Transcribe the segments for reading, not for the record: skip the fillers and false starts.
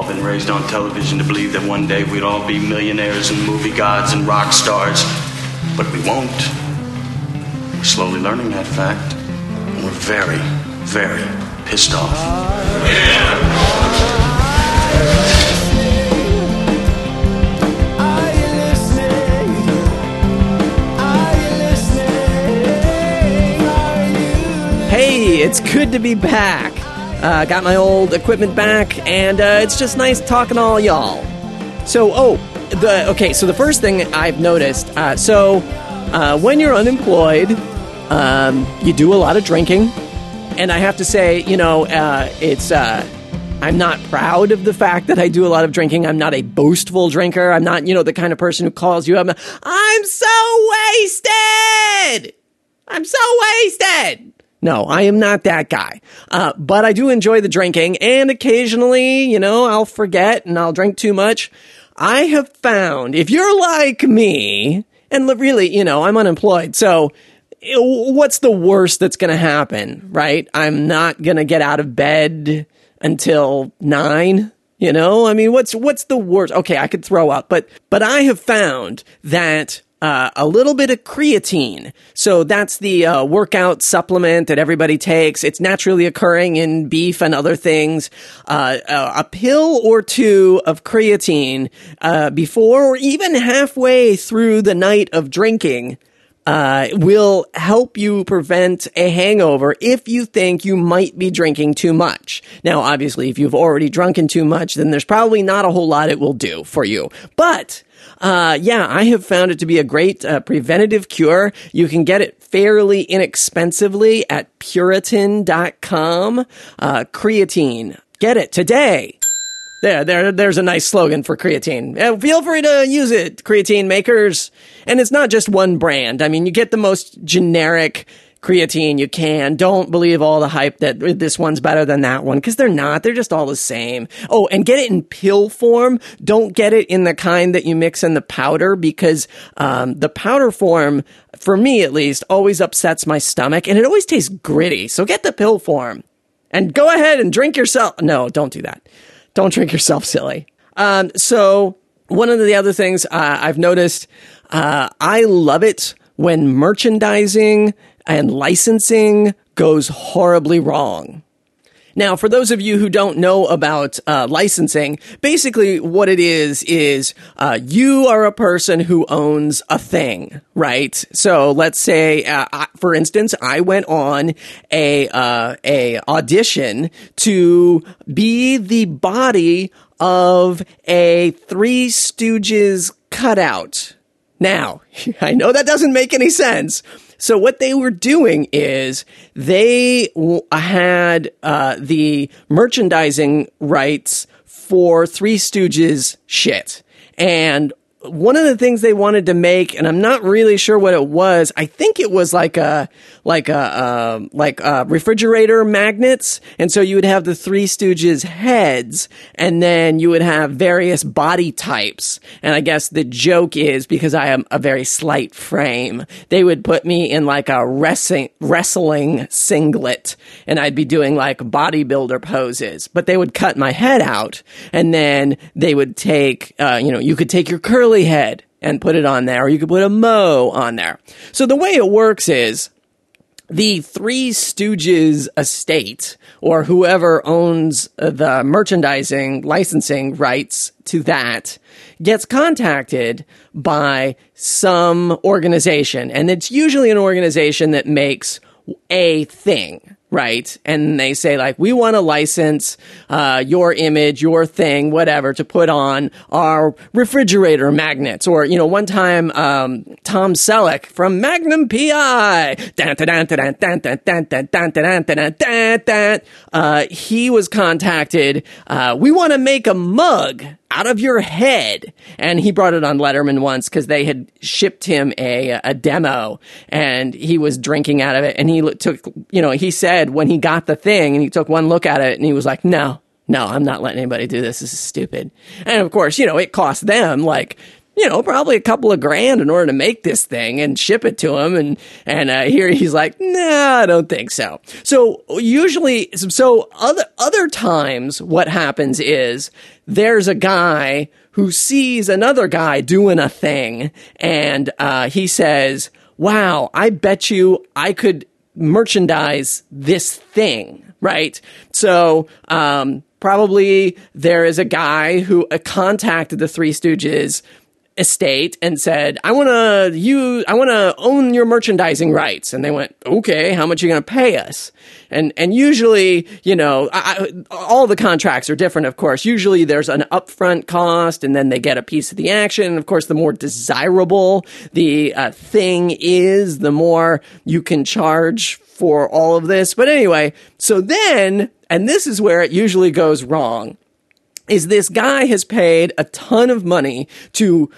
all been raised on television to believe that one day we'd all be millionaires and movie gods and rock stars. But we won't. We're slowly learning that fact. And we're very, very pissed off. Yeah. Hey, it's good to be back. Got my old equipment back, and it's just nice talking to all y'all. So, so the first thing I've noticed, when you're unemployed, you do a lot of drinking, and I have to say, I'm not proud of the fact that I do a lot of drinking. I'm not a boastful drinker. I'm not, the kind of person who calls you up, I'm so wasted! I'm so wasted! No, I am not that guy. But I do enjoy the drinking, and occasionally, I'll forget and I'll drink too much. I have found, if you're like me, and really, I'm unemployed, so what's the worst that's going to happen, right? I'm not going to get out of bed until 9, I mean, what's the worst? Okay, I could throw up, but I have found that a little bit of creatine. So that's the workout supplement that everybody takes. It's naturally occurring in beef and other things. A pill or two of creatine before or even halfway through the night of drinking will help you prevent a hangover if you think you might be drinking too much. Now, obviously, if you've already drunken too much, then there's probably not a whole lot it will do for you. But I have found it to be a great preventative cure. You can get it fairly inexpensively at Puritan.com. Creatine. Get it today. There's a nice slogan for creatine. Feel free to use it, creatine makers. And it's not just one brand. I mean, you get the most generic creatine you can. Don't believe all the hype that this one's better than that one, because they're not. They're just all the same. Oh, and get it in pill form. Don't get it in the kind that you mix in the powder, because the powder form, for me at least, always upsets my stomach, and it always tastes gritty. So get the pill form and go ahead and drink yourself. No, don't do that. Don't drink yourself silly. So one of the other things I've noticed, I love it when merchandising and licensing goes horribly wrong. Now, for those of you who don't know about licensing, basically what it is you are a person who owns a thing, right? So let's say, for instance, I went on a audition to be the body of a Three Stooges cutout. Now, I know that doesn't make any sense. So what they were doing is they had the merchandising rights for Three Stooges shit. And one of the things they wanted to make, and I'm not really sure what it was. I think it was like refrigerator magnets. And so you would have the Three Stooges heads, and then you would have various body types. And I guess the joke is, because I am a very slight frame, they would put me in like a wrestling singlet, and I'd be doing like bodybuilder poses. But they would cut my head out, and then they would take, you could take your curly head and put it on there, or you could put a mo on there. So the way it works is the Three Stooges estate, or whoever owns the merchandising licensing rights to that, gets contacted by some organization. And it's usually an organization that makes a thing, right? And they say, like, we want to license your image, your thing, whatever, to put on our refrigerator magnets. Or, one time Tom Selleck from Magnum P.I., he was contacted, we want to make a mug out of your head. And he brought it on Letterman once, because they had shipped him a demo, and he was drinking out of it. And he took, he said when he got the thing, and he took one look at it, and he was like, no, I'm not letting anybody do this. This is stupid. And of course, it cost them like, you know, probably a couple of grand in order to make this thing and ship it to him. And here he's like, no, I don't think so. So usually, other times what happens is there's a guy who sees another guy doing a thing, and he says, wow, I bet you I could merchandise this thing, right? So probably there is a guy who contacted the Three Stooges estate and said, I want to own your merchandising rights. And they went, okay, how much are you going to pay us? And usually, you know, all the contracts are different, of course. Usually there's an upfront cost and then they get a piece of the action. And of course, the more desirable the thing is, the more you can charge for all of this. But anyway, so then, and this is where it usually goes wrong, is this guy has paid a ton of money to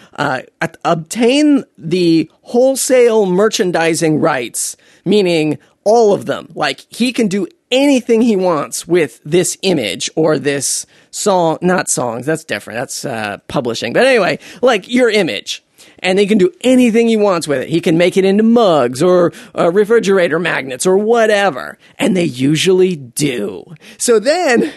obtain the wholesale merchandising rights, meaning all of them. Like, he can do anything he wants with this image or this song, not songs, that's different, that's publishing. But anyway, like your image. And he can do anything he wants with it. He can make it into mugs or refrigerator magnets or whatever. And they usually do. So then...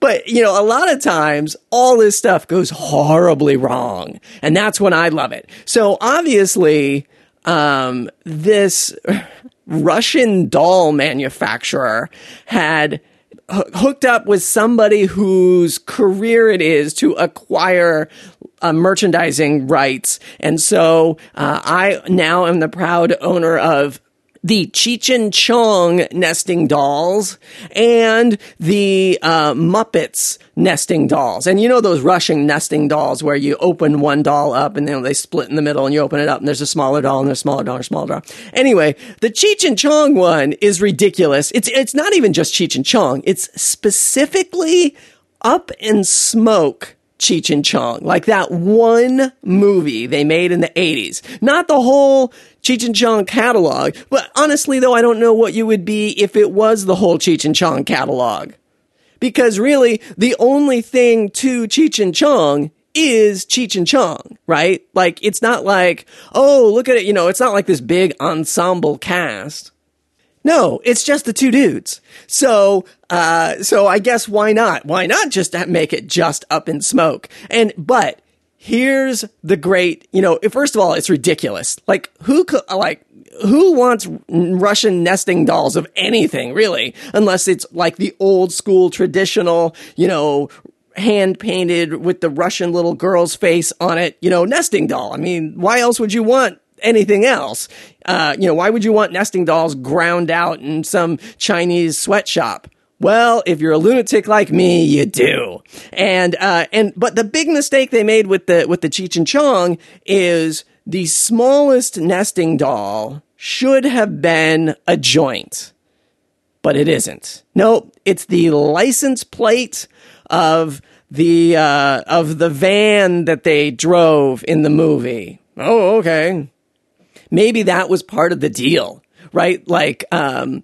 But, you know, a lot of times all this stuff goes horribly wrong. And that's when I love it. So obviously, this Russian doll manufacturer had hooked up with somebody whose career it is to acquire merchandising rights. And so I now am the proud owner of the Cheech and Chong nesting dolls and the Muppets nesting dolls. And you know those Russian nesting dolls where you open one doll up and then they split in the middle and you open it up and there's a smaller doll and there's a smaller doll and a smaller doll. Anyway, the Cheech and Chong one is ridiculous. It's not even just Cheech and Chong. It's specifically Up in Smoke Cheech and Chong, like that one movie they made in the 80s. Not the whole Cheech and Chong catalog, but honestly, though, I don't know what you would be if it was the whole Cheech and Chong catalog. Because really, the only thing to Cheech and Chong is Cheech and Chong, right? Like, it's not like, oh, look at it, you know, it's not like this big ensemble cast. No, it's just the two dudes. So I guess why not? Why not just make it just Up in Smoke? But here's the great, you know, first of all, it's ridiculous. Like, who wants Russian nesting dolls of anything, really? Unless it's like the old school traditional, you know, hand painted with the Russian little girl's face on it, you know, nesting doll. I mean, why else would you want anything else? You know, why would you want nesting dolls ground out in some Chinese sweatshop? Well, if you're a lunatic like me, you do. But the big mistake they made with the Cheech and Chong is the smallest nesting doll should have been a joint, but it isn't. Nope, it's the license plate of the van that they drove in the movie. Oh, okay. Maybe that was part of the deal, right? Like, Howard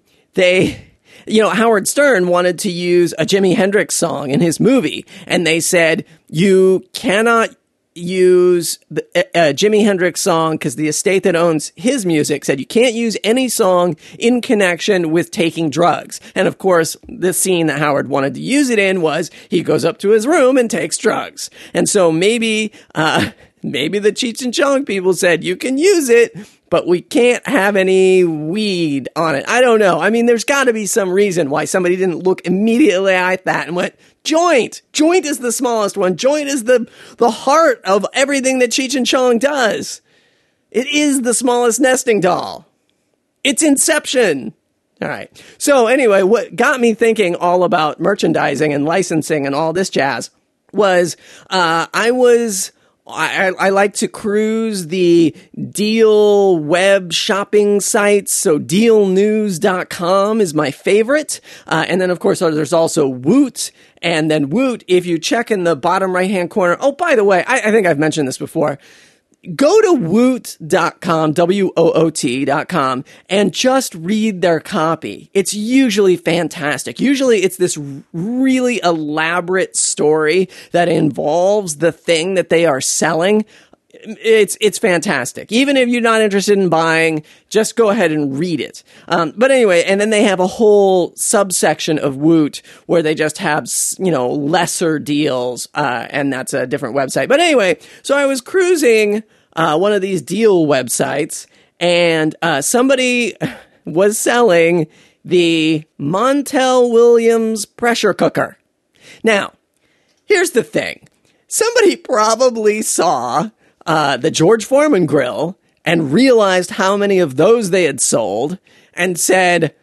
Stern wanted to use a Jimi Hendrix song in his movie, and they said, you cannot use a Jimi Hendrix song because the estate that owns his music said you can't use any song in connection with taking drugs. And of course, the scene that Howard wanted to use it in was he goes up to his room and takes drugs. And so maybe the Cheech and Chong people said, you can use it, but we can't have any weed on it. I don't know. I mean, there's got to be some reason why somebody didn't look immediately at that and went, joint. Joint is the smallest one. Joint is the heart of everything that Cheech and Chong does. It is the smallest nesting doll. It's Inception. All right. So anyway, what got me thinking all about merchandising and licensing and all this jazz was I like to cruise the deal web shopping sites, so dealnews.com is my favorite. And then, of course, there's also Woot. And then Woot, if you check in the bottom right-hand corner... Oh, by the way, I think I've mentioned this before. Go to Woot.com, Woot.com, and just read their copy. It's usually fantastic. Usually it's this really elaborate story that involves the thing that they are selling It's fantastic. Even if you're not interested in buying, just go ahead and read it. But anyway, and then they have a whole subsection of Woot where they just have, you know, lesser deals, and that's a different website. But anyway, so I was cruising one of these deal websites, and somebody was selling the Montel Williams pressure cooker. Now, here's the thing. Somebody probably saw the George Foreman grill and realized how many of those they had sold and said,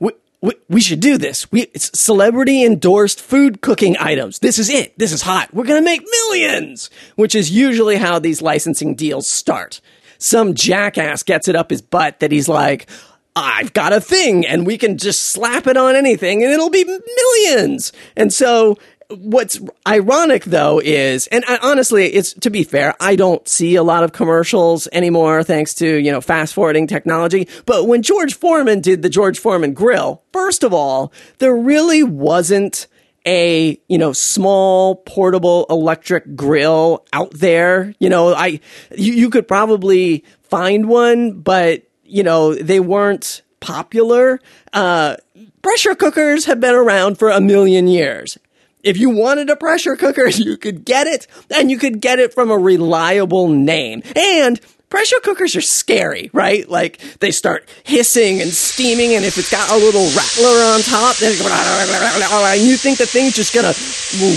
we should do this. It's celebrity endorsed food cooking items. This is it. This is hot. We're going to make millions, which is usually how these licensing deals start. Some jackass gets it up his butt that he's like, I've got a thing and we can just slap it on anything and it'll be millions. And so what's ironic, though, is, and I, honestly, it's, to be fair, I don't see a lot of commercials anymore thanks to, you know, fast-forwarding technology. But when George Foreman did the George Foreman grill, first of all, there really wasn't a, you know, small portable electric grill out there. You know, you could probably find one, but, you know, they weren't popular. Pressure cookers have been around for 1,000,000 years. If you wanted a pressure cooker, you could get it, and you could get it from a reliable name. And pressure cookers are scary, right? Like, they start hissing and steaming, and if it's got a little rattler on top, then you think the thing's just gonna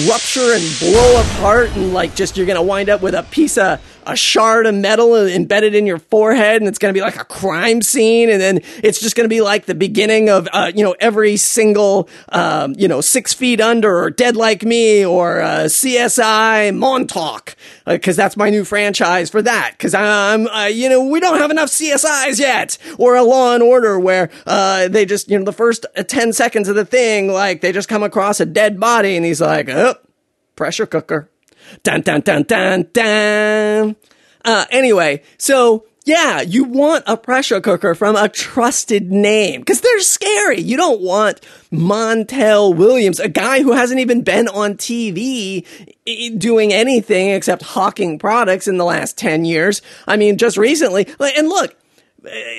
rupture and blow apart, and like, just, you're gonna wind up with a shard of metal embedded in your forehead, and it's gonna be like a crime scene, and then it's just gonna be like the beginning of, you know, every single, 6 Feet Under, or Dead Like Me, or CSI Montauk, because that's my new franchise for that, because we don't have enough CSIs yet, or a Law and Order where they just, you know, the first 10 seconds of the thing, like, they just come across a dead body, and he's like, oh, pressure cooker. Dun, dun, dun, dun, dun. Anyway, so yeah, you want a pressure cooker from a trusted name because they're scary. You don't want Montel Williams, a guy who hasn't even been on TV doing anything except hawking products in the last 10 years. I mean, just recently. And look,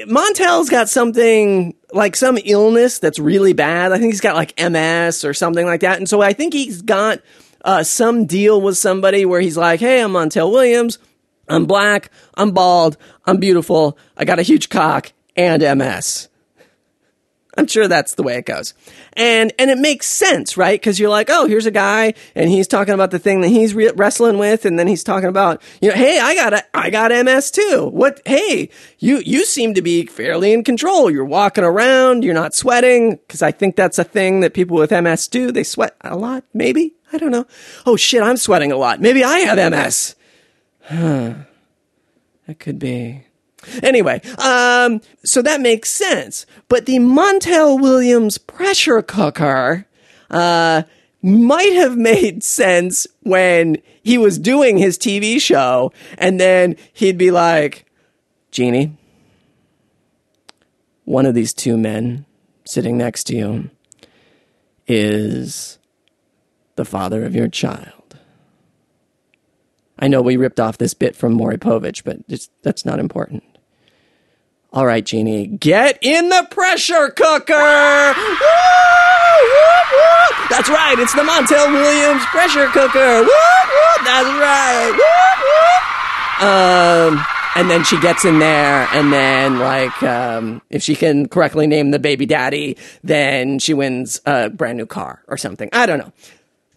Montel's got something like some illness that's really bad. I think he's got like MS or something like that. And so I think he's got some deal with somebody where he's like, hey, I'm Montel Williams. I'm black. I'm bald. I'm beautiful. I got a huge cock and MS. I'm sure that's the way it goes. And it makes sense, right? Because you're like, oh, here's a guy, and he's talking about the thing that he's wrestling with, and then he's talking about, you know, hey, I got MS too. What? Hey, you seem to be fairly in control. You're walking around. You're not sweating, because I think that's a thing that people with MS do. They sweat a lot, maybe. I don't know. Oh, shit, I'm sweating a lot. Maybe I have MS. Huh. That could be. Anyway, so that makes sense. But the Montel Williams pressure cooker might have made sense when he was doing his TV show, and then he'd be like, Jeannie, one of these two men sitting next to you is the father of your child. I know we ripped off this bit from Maury Povich, but that's not important. All right, Jeannie, get in the pressure cooker! That's right, it's the Montel Williams pressure cooker! That's right! And then she gets in there, and then, like, if she can correctly name the baby daddy, then she wins a brand new car or something. I don't know.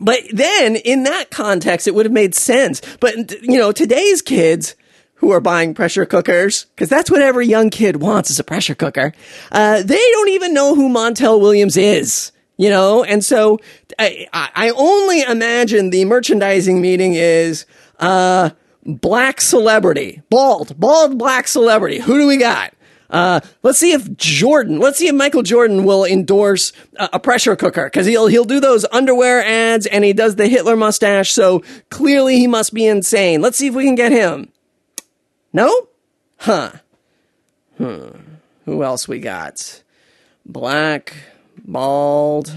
But then, in that context, it would have made sense. But, you know, today's kids who are buying pressure cookers, because that's what every young kid wants is a pressure cooker, they don't even know who Montel Williams is, you know? And so, I only imagine the merchandising meeting is black celebrity. Bald black celebrity. Who do we got? Let's see if Michael Jordan will endorse a pressure cooker, because he'll do those underwear ads and he does the Hitler mustache, so clearly he must be insane. Let's see if we can get him. No? Huh. Who else we got? Black, bald.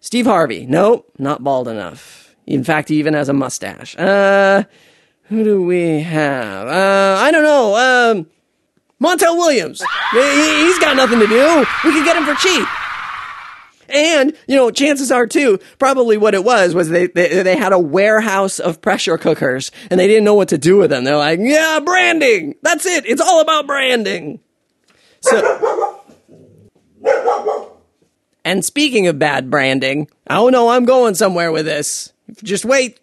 Steve Harvey. Nope, not bald enough. In fact, he even has a mustache. Who do we have? I don't know. Montel Williams. He's got nothing to do. We could get him for cheap. And, you know, chances are, too, probably what it was they had a warehouse of pressure cookers, and they didn't know what to do with them. They're like, yeah, branding. That's it. It's all about branding. So, and speaking of bad branding, oh, no, I'm going somewhere with this. Just wait.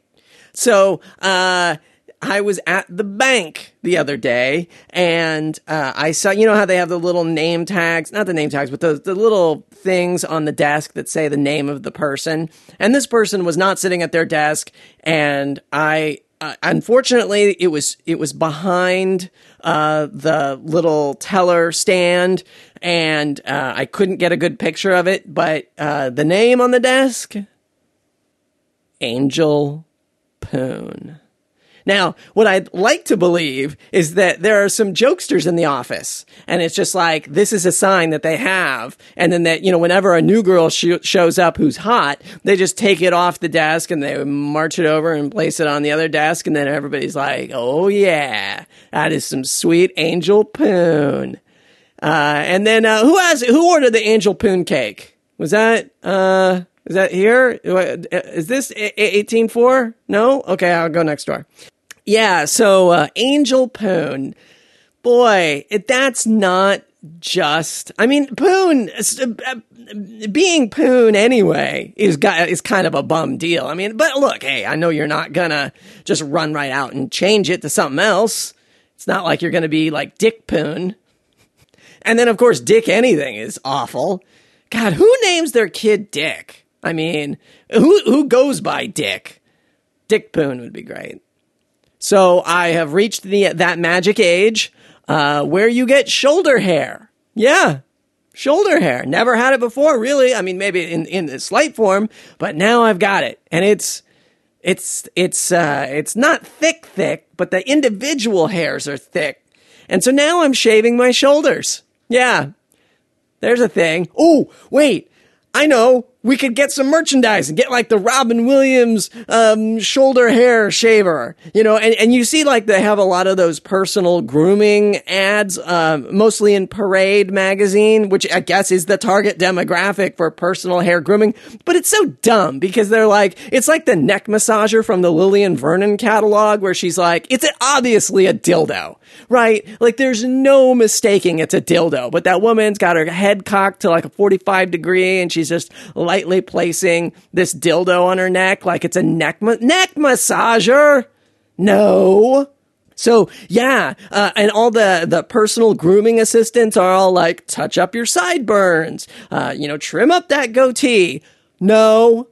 So, I was at the bank the other day, and I saw, you know how they have the little name tags, not the name tags, but the little things on the desk that say the name of the person. And this person was not sitting at their desk, and I, unfortunately, it was behind the little teller stand, and I couldn't get a good picture of it, but the name on the desk, Angel Poon. Now, what I'd like to believe is that there are some jokesters in the office, and it's just like, this is a sign that they have, and then that, you know, whenever a new girl shows up who's hot, they just take it off the desk, and they march it over and place it on the other desk, and then everybody's like, oh yeah, that is some sweet Angel Poon. And then, who ordered the Angel Poon cake? Was that, is that here? Is this 18-4? No? Okay, I'll go next door. Yeah, so Angel Poon, boy, that's not just. I mean, Poon being Poon anyway is kind of a bum deal. I mean, but look, hey, I know you're not gonna just run right out and change it to something else. It's not like you're gonna be like Dick Poon, and then of course Dick anything is awful. God, who names their kid Dick? I mean, who goes by Dick? Dick Poon would be great. So I have reached that magic age where you get shoulder hair. Yeah, shoulder hair. Never had it before, really. I mean, maybe in a slight form, but now I've got it, and it's not thick, but the individual hairs are thick, and so now I'm shaving my shoulders. Yeah, there's a thing. Oh, wait. I know, we could get some merchandise and get like the Robin Williams shoulder hair shaver, you know, and you see like they have a lot of those personal grooming ads, mostly in Parade magazine, which I guess is the target demographic for personal hair grooming. But it's so dumb because they're like, it's like the neck massager from the Lillian Vernon catalog where she's like, it's obviously a dildo, right? Like there's no mistaking it's a dildo, but that woman's got her head cocked to like a 45 degree and she's just lightly placing this dildo on her neck like it's a neck massager. No. So, yeah, and all the personal grooming assistants are all like, touch up your sideburns, you know, trim up that goatee. No.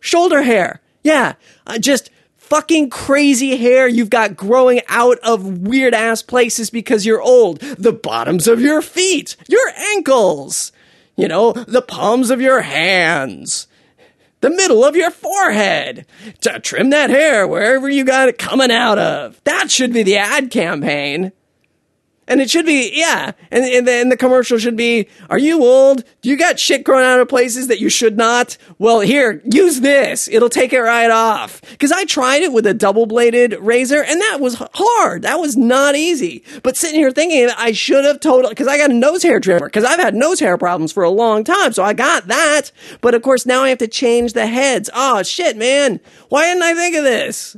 Shoulder hair. Yeah, just fucking crazy hair you've got growing out of weird-ass places because you're old. The bottoms of your feet, your ankles. You know, the palms of your hands, the middle of your forehead, to trim that hair wherever you got it coming out of. That should be the ad campaign. And it should be, yeah, and then the commercial should be, are you old? Do you got shit growing out of places that you should not? Well, here, use this. It'll take it right off. Because I tried it with a double-bladed razor, and that was hard. That was not easy. But sitting here thinking, I should have totally, because I got a nose hair trimmer, because I've had nose hair problems for a long time, so I got that. But, of course, now I have to change the heads. Oh, shit, man. Why didn't I think of this?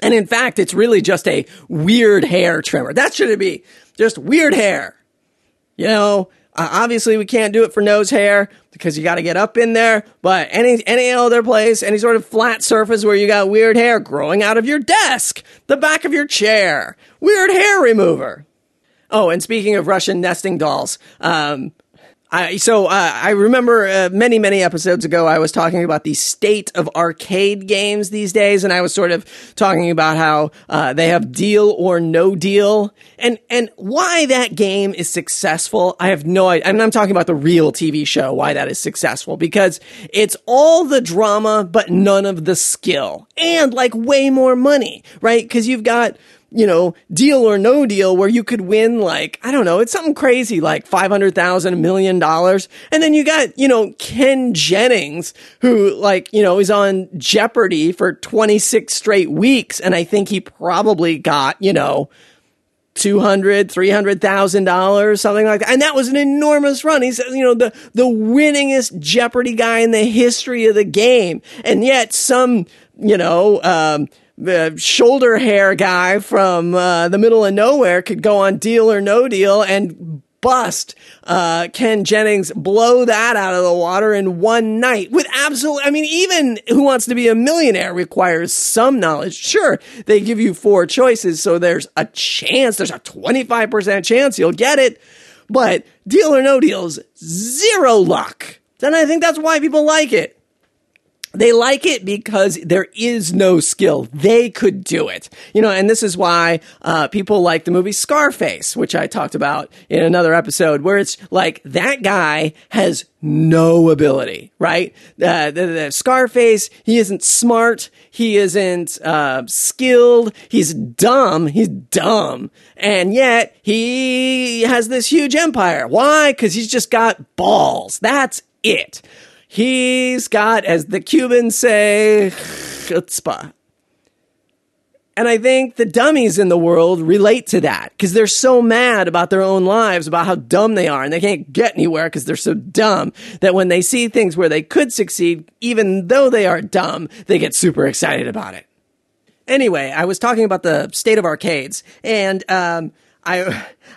And, in fact, it's really just a weird hair trimmer. That should it be. Just weird hair. You know, obviously we can't do it for nose hair because you got to get up in there. But any other place, any sort of flat surface where you got weird hair growing out of your desk, the back of your chair, weird hair remover. Oh, and speaking of Russian nesting dolls, I remember many episodes ago I was talking about the state of arcade games these days, and I was sort of talking about how they have Deal or No Deal, and why that game is successful. I have no idea. I mean, I'm talking about the real TV show. Why that is successful, because it's all the drama but none of the skill, and like way more money, right? Because you've got you know, Deal or No Deal, where you could win, like, I don't know, it's something crazy, like $500,000, $1 million. And then you got, you know, Ken Jennings, who, like, you know, is on Jeopardy for 26 straight weeks. And I think he probably got, you know, $200,000, $300,000, something like that. And that was an enormous run. He's, you know, the winningest Jeopardy guy in the history of the game. And yet some, you know, the shoulder hair guy from the middle of nowhere could go on Deal or No Deal and bust Ken Jennings, blow that out of the water in one night with absolute, I mean, even Who Wants to Be a Millionaire requires some knowledge. Sure, they give you four choices, so there's a chance, there's a 25% chance you'll get it, but Deal or No Deal's zero luck. And I think that's why people like it. They like it because there is no skill. They could do it. You know, and this is why people like the movie Scarface, which I talked about in another episode, where it's like that guy has no ability, right? The Scarface, he isn't smart. He isn't skilled. He's dumb. He's dumb. And yet he has this huge empire. Why? Because he's just got balls. That's it. He's got, as the Cubans say, chutzpah. And I think the dummies in the world relate to that because they're so mad about their own lives, about how dumb they are, and they can't get anywhere because they're so dumb that when they see things where they could succeed, even though they are dumb, they get super excited about it. Anyway, I was talking about the state of arcades, and I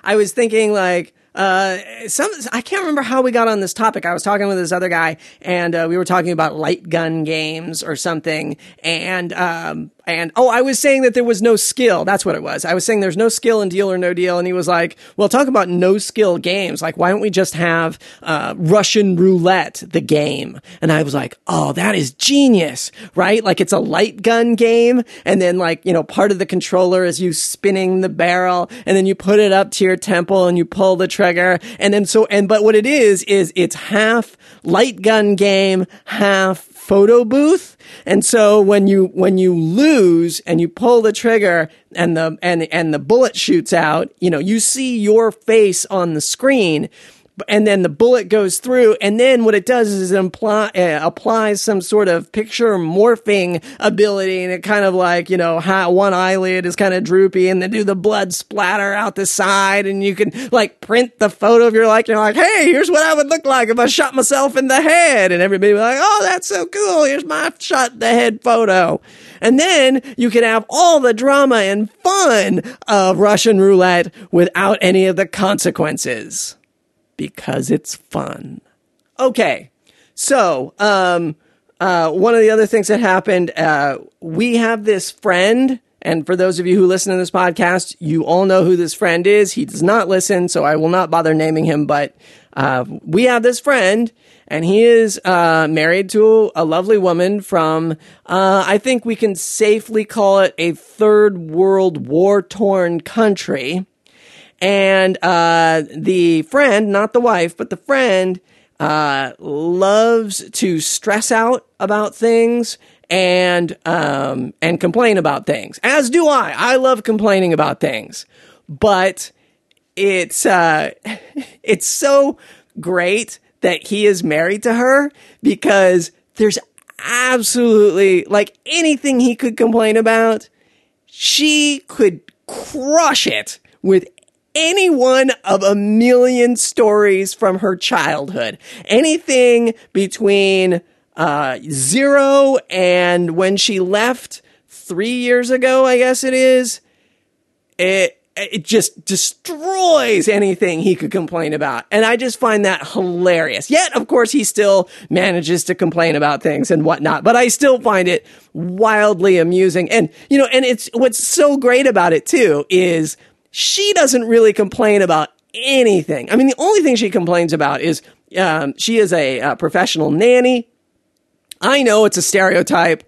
was thinking, like, I can't remember how we got on this topic. I was talking with this other guy and, we were talking about light gun games or something. And I was saying that there was no skill. That's what it was. I was saying there's no skill in Deal or No Deal. And he was like, well, talk about no skill games. Like, why don't we just have, Russian roulette, the game? And I was like, oh, that is genius, right? Like, it's a light gun game. And then, like, you know, part of the controller is you spinning the barrel and then you put it up to your temple and you pull the trigger. And then but what it is it's half light gun game, half photo booth. And so when you lose and you pull the trigger and the bullet shoots out, you know, you see your face on the screen and then the bullet goes through. And then what it does is it applies some sort of picture morphing ability. And it kind of, like, you know, how one eyelid is kind of droopy and then do the blood splatter out the side. And you can, like, print the photo of your life. You're like, hey, here's what I would look like if I shot myself in the head. And everybody be like, oh, that's so cool. Here's my shot in the head photo. And then you can have all the drama and fun of Russian roulette without any of the consequences. Because it's fun. Okay. So, one of the other things that happened, we have this friend, and for those of you who listen to this podcast, you all know who this friend is. He does not listen, so I will not bother naming him, but, we have this friend, and he is, married to a lovely woman from, I think we can safely call it a third world war torn country. And, the friend, not the wife, but the friend, loves to stress out about things and complain about things. As do I. I love complaining about things, but it's so great that he is married to her because there's absolutely, like, anything he could complain about, she could crush it with any one of a million stories from her childhood. Anything between 0 and when she left 3 years ago, I guess it is, it just destroys anything he could complain about. And I just find that hilarious. Yet, of course, he still manages to complain about things and whatnot, but I still find it wildly amusing. And, you know, and it's what's so great about it, too, is she doesn't really complain about anything. I mean, the only thing she complains about is she is a professional nanny. I know it's a stereotype,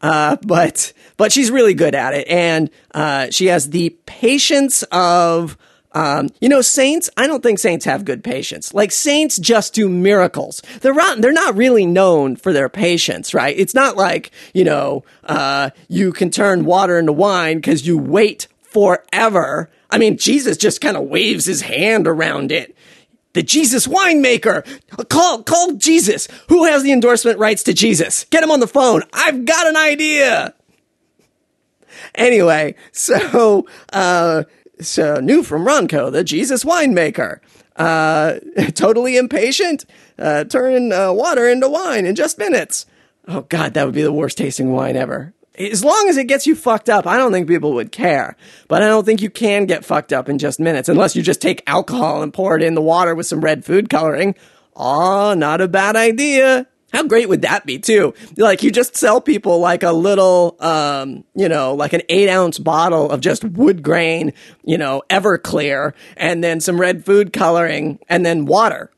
but she's really good at it. And she has the patience of, you know, saints. I don't think saints have good patience. Like, saints just do miracles. They're not really known for their patience, right? It's not like, you know, you can turn water into wine because you wait forever. I mean, Jesus just kind of waves his hand around it. The Jesus winemaker. Call Jesus. Who has the endorsement rights to Jesus? Get him on the phone. I've got an idea. Anyway, so new from Ronco, the Jesus winemaker. Totally impatient. Turn water into wine in just minutes. Oh, God, that would be the worst tasting wine ever. As long as it gets you fucked up, I don't think people would care. But I don't think you can get fucked up in just minutes unless you just take alcohol and pour it in the water with some red food coloring. Oh, not a bad idea. How great would that be, too? Like, you just sell people, like, a little, like an 8-ounce bottle of just wood grain, Everclear, and then some red food coloring, and then water.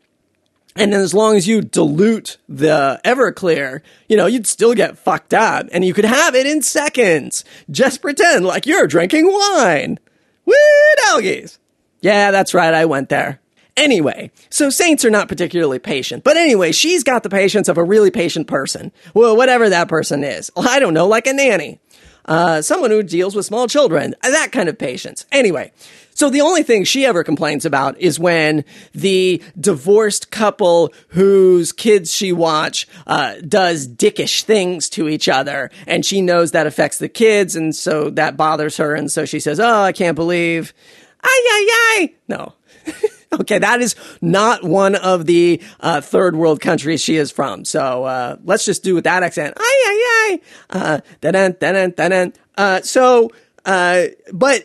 And then as long as you dilute the Everclear, you'd still get fucked up, and you could have it in seconds. Just pretend like you're drinking wine. Woo, doggies. Yeah, that's right, I went there. Anyway, so saints are not particularly patient. But anyway, she's got the patience of a really patient person. Well, whatever that person is. I don't know, like a nanny. Someone who deals with small children. That kind of patience. Anyway, so the only thing she ever complains about is when the divorced couple whose kids she watch does dickish things to each other. And she knows that affects the kids, and so that bothers her. And so she says, oh, I can't believe. Ay, ay, ay. No. Okay, that is not one of the third world countries she is from. So let's just do with that accent. Ay, ay, ay. Da-dun, da-dun, da-dun. But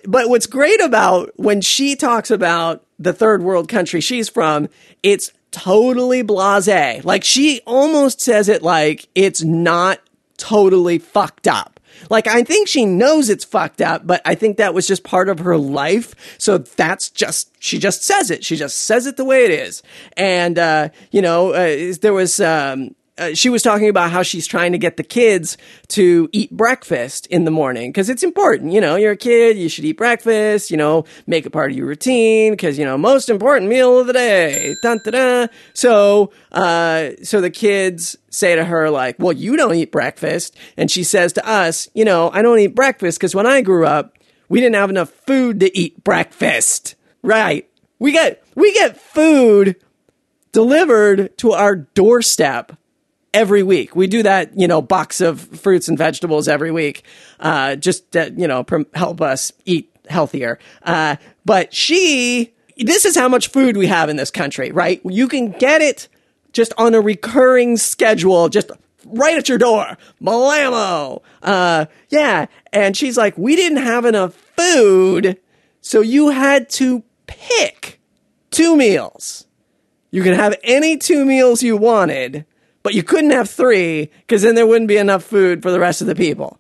what's great about when she talks about the third world country she's from, it's totally blasé. Like, she almost says it like it's not totally fucked up. Like, I think she knows it's fucked up, but I think that was just part of her life. So that's just, she just says it. She just says it the way it is. And, there was, she was talking about how she's trying to get the kids to eat breakfast in the morning because it's important. You're a kid, you should eat breakfast, make it part of your routine because, most important meal of the day. Dun, dun, dun. So the kids say to her, like, well, you don't eat breakfast. And she says to us, I don't eat breakfast because when I grew up, we didn't have enough food to eat breakfast. Right. We get food delivered to our doorstep every week. We do that, box of fruits and vegetables every week, just to, help us eat healthier. But this is how much food we have in this country, right? You can get it just on a recurring schedule, just right at your door. Malamo. Yeah. And she's like, we didn't have enough food, so you had to pick two meals. You can have any two meals you wanted, but you couldn't have three because then there wouldn't be enough food for the rest of the people.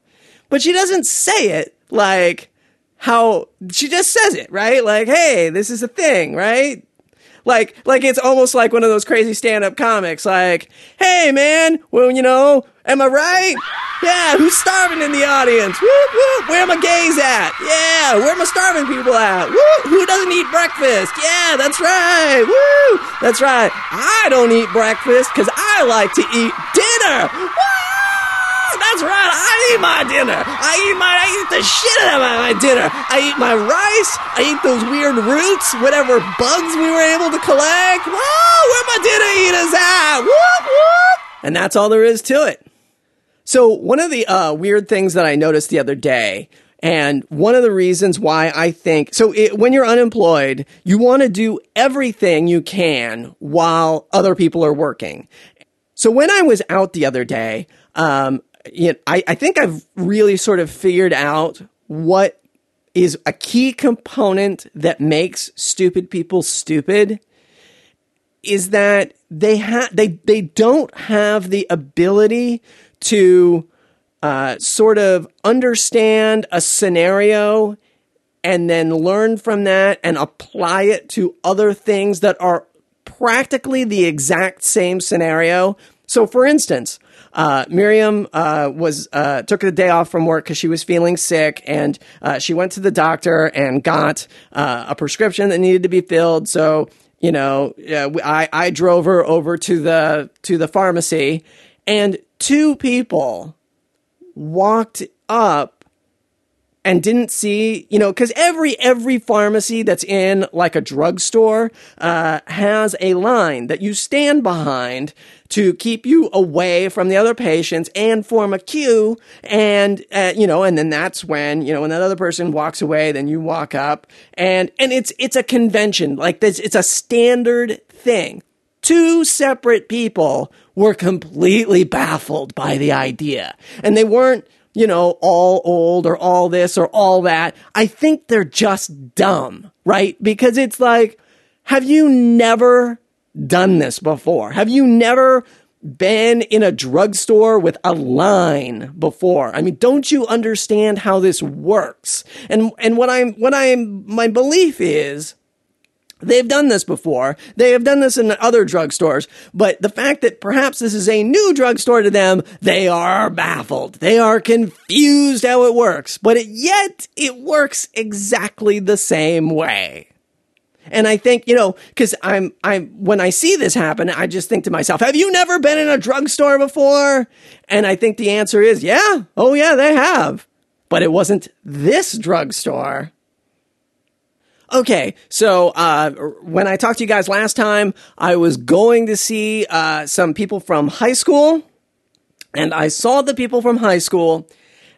But she doesn't say it like how she just says it, right? Like, hey, this is a thing, right? Like it's almost like one of those crazy stand-up comics. Like, hey, man, well, am I right? Yeah, who's starving in the audience? Whoop, whoop, where are my gays at? Yeah, where are my starving people at? Whoop, who doesn't eat breakfast? Yeah, that's right. Woo, that's right. I don't eat breakfast because I like to eat dinner. Woo, that's right. I eat my dinner. I eat the shit out of my dinner. I eat my rice. I eat those weird roots, whatever bugs we were able to collect. Woo, where my dinner eaters at? Whoop, whoop. And that's all there is to it. So one of the weird things that I noticed the other day, and one of the reasons why I think... when you're unemployed, you want to do everything you can while other people are working. So when I was out the other day, I think I've really sort of figured out what is a key component that makes stupid people stupid is that they don't have the ability to sort of understand a scenario and then learn from that and apply it to other things that are practically the exact same scenario. So, for instance, Miriam took the day off from work because she was feeling sick, and she went to the doctor and got a prescription that needed to be filled. So, I drove her over to the pharmacy, and two people walked up and didn't see, you know, because every pharmacy that's in like a drugstore has a line that you stand behind to keep you away from the other patients and form a queue. And, you know, and then that's when, you know, when that other person walks away, then you walk up and it's a convention like this. It's a standard thing. Two separate people were completely baffled by the idea, and they weren't, you know, all old or all this or all that. I think they're just dumb, right? Because it's like, have you never done this before? Have you never been in a drugstore with a line before? I mean, don't you understand how this works? And my belief is they've done this before. They have done this in other drugstores, but the fact that perhaps this is a new drugstore to them, they are baffled. They are confused how it works, but yet it works exactly the same way. And I think, you know, because when I see this happen, I just think to myself, have you never been in a drugstore before? And I think the answer is, yeah. Oh, yeah, they have. But it wasn't this drugstore. Okay, so when I talked to you guys last time, I was going to see some people from high school. And I saw the people from high school.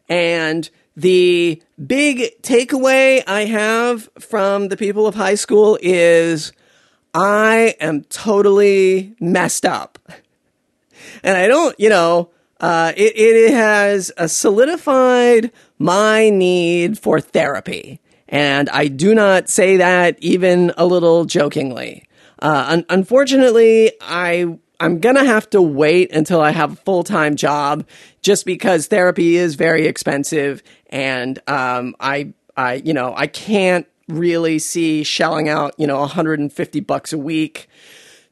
And the big takeaway I have from the people of high school is I am totally messed up. And I don't, you know, it has solidified my need for therapy. And I do not say that even a little jokingly. Unfortunately, I'm going to have to wait until I have a full-time job just because therapy is very expensive. And, I can't really see shelling out, you know, $150 a week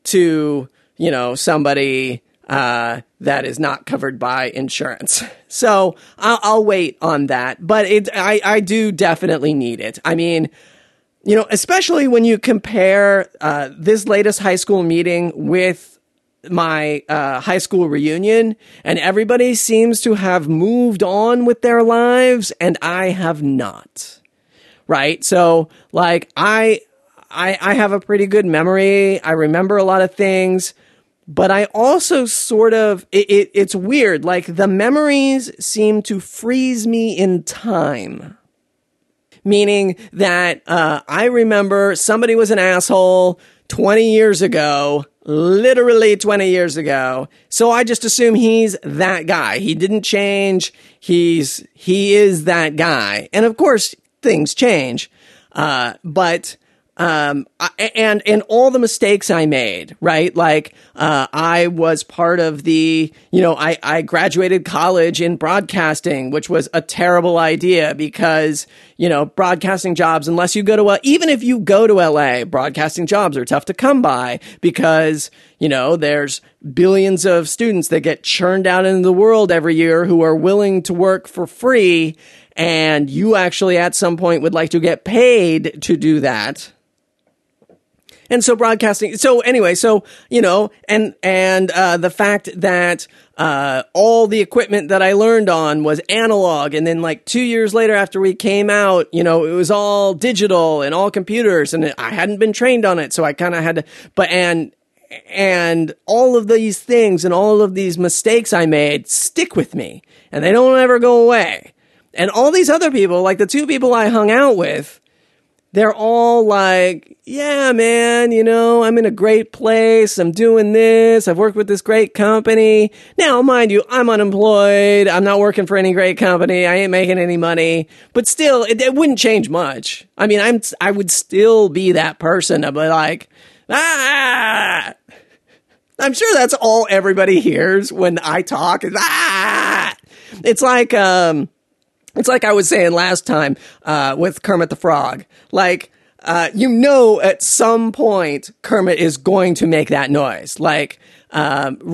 to, you know, somebody, that is not covered by insurance. So I'll wait on that, but I do definitely need it. I mean, you know, especially when you compare, this latest high school meeting with my high school reunion, and everybody seems to have moved on with their lives, and I have not. Right? So, like, I have a pretty good memory. I remember a lot of things, but I also sort of it's weird. Like, the memories seem to freeze me in time. Meaning that I remember somebody was an asshole 20 years ago. Literally 20 years ago. So I just assume he's that guy. He didn't change. He is that guy. And of course things change. And all the mistakes I made, right? Like, I was part of the, you know, I graduated college in broadcasting, which was a terrible idea because, you know, broadcasting jobs, unless you go to even if you go to LA, broadcasting jobs are tough to come by because, you know, there's billions of students that get churned out into the world every year who are willing to work for free. And you actually at some point would like to get paid to do that. And so broadcasting, you know, and the fact that, all the equipment that I learned on was analog. And then like 2 years later after we came out, you know, it was all digital and all computers and I hadn't been trained on it. So I kind of had to, and all of these things and all of these mistakes I made stick with me and they don't ever go away. And all these other people, like the two people I hung out with, they're all like, yeah, man, you know, I'm in a great place. I'm doing this. I've worked with this great company. Now, mind you, I'm unemployed. I'm not working for any great company. I ain't making any money. But still, it wouldn't change much. I mean, I would still be that person. I'd be like, I'm sure that's all everybody hears when I talk. It's like, it's like I was saying last time with Kermit the Frog. Like, you know, at some point, Kermit is going to make that noise. Like, when he's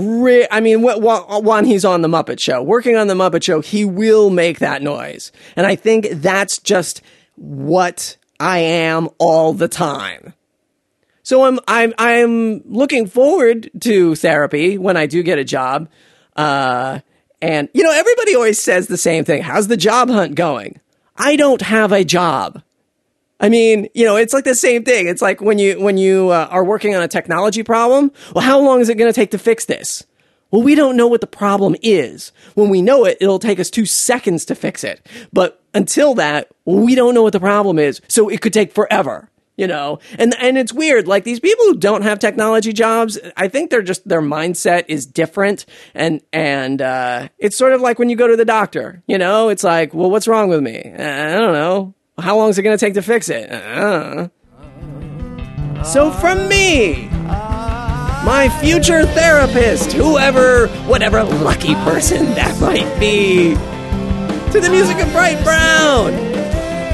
on the Muppet Show, working on the Muppet Show, he will make that noise. And I think that's just what I am all the time. So I'm looking forward to therapy when I do get a job. And, you know, everybody always says the same thing. How's the job hunt going? I don't have a job. I mean, you know, it's like the same thing. It's like when you are working on a technology problem. Well, how long is it going to take to fix this? Well, we don't know what the problem is. When we know it, it'll take us 2 seconds to fix it. But until that, we don't know what the problem is. So it could take forever, you know? And it's weird. Like these people who don't have technology jobs, I think they're just, their mindset is different. And it's sort of like when you go to the doctor, you know, it's like, well, what's wrong with me? I don't know. How long is it going to take to fix it? So from me, my future therapist, whatever lucky person that might be, to the music of Bright Brown.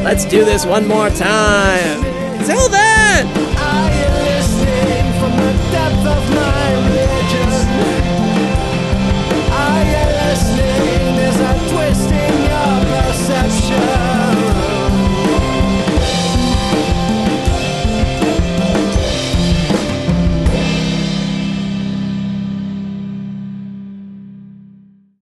Let's do this one more time. Till then.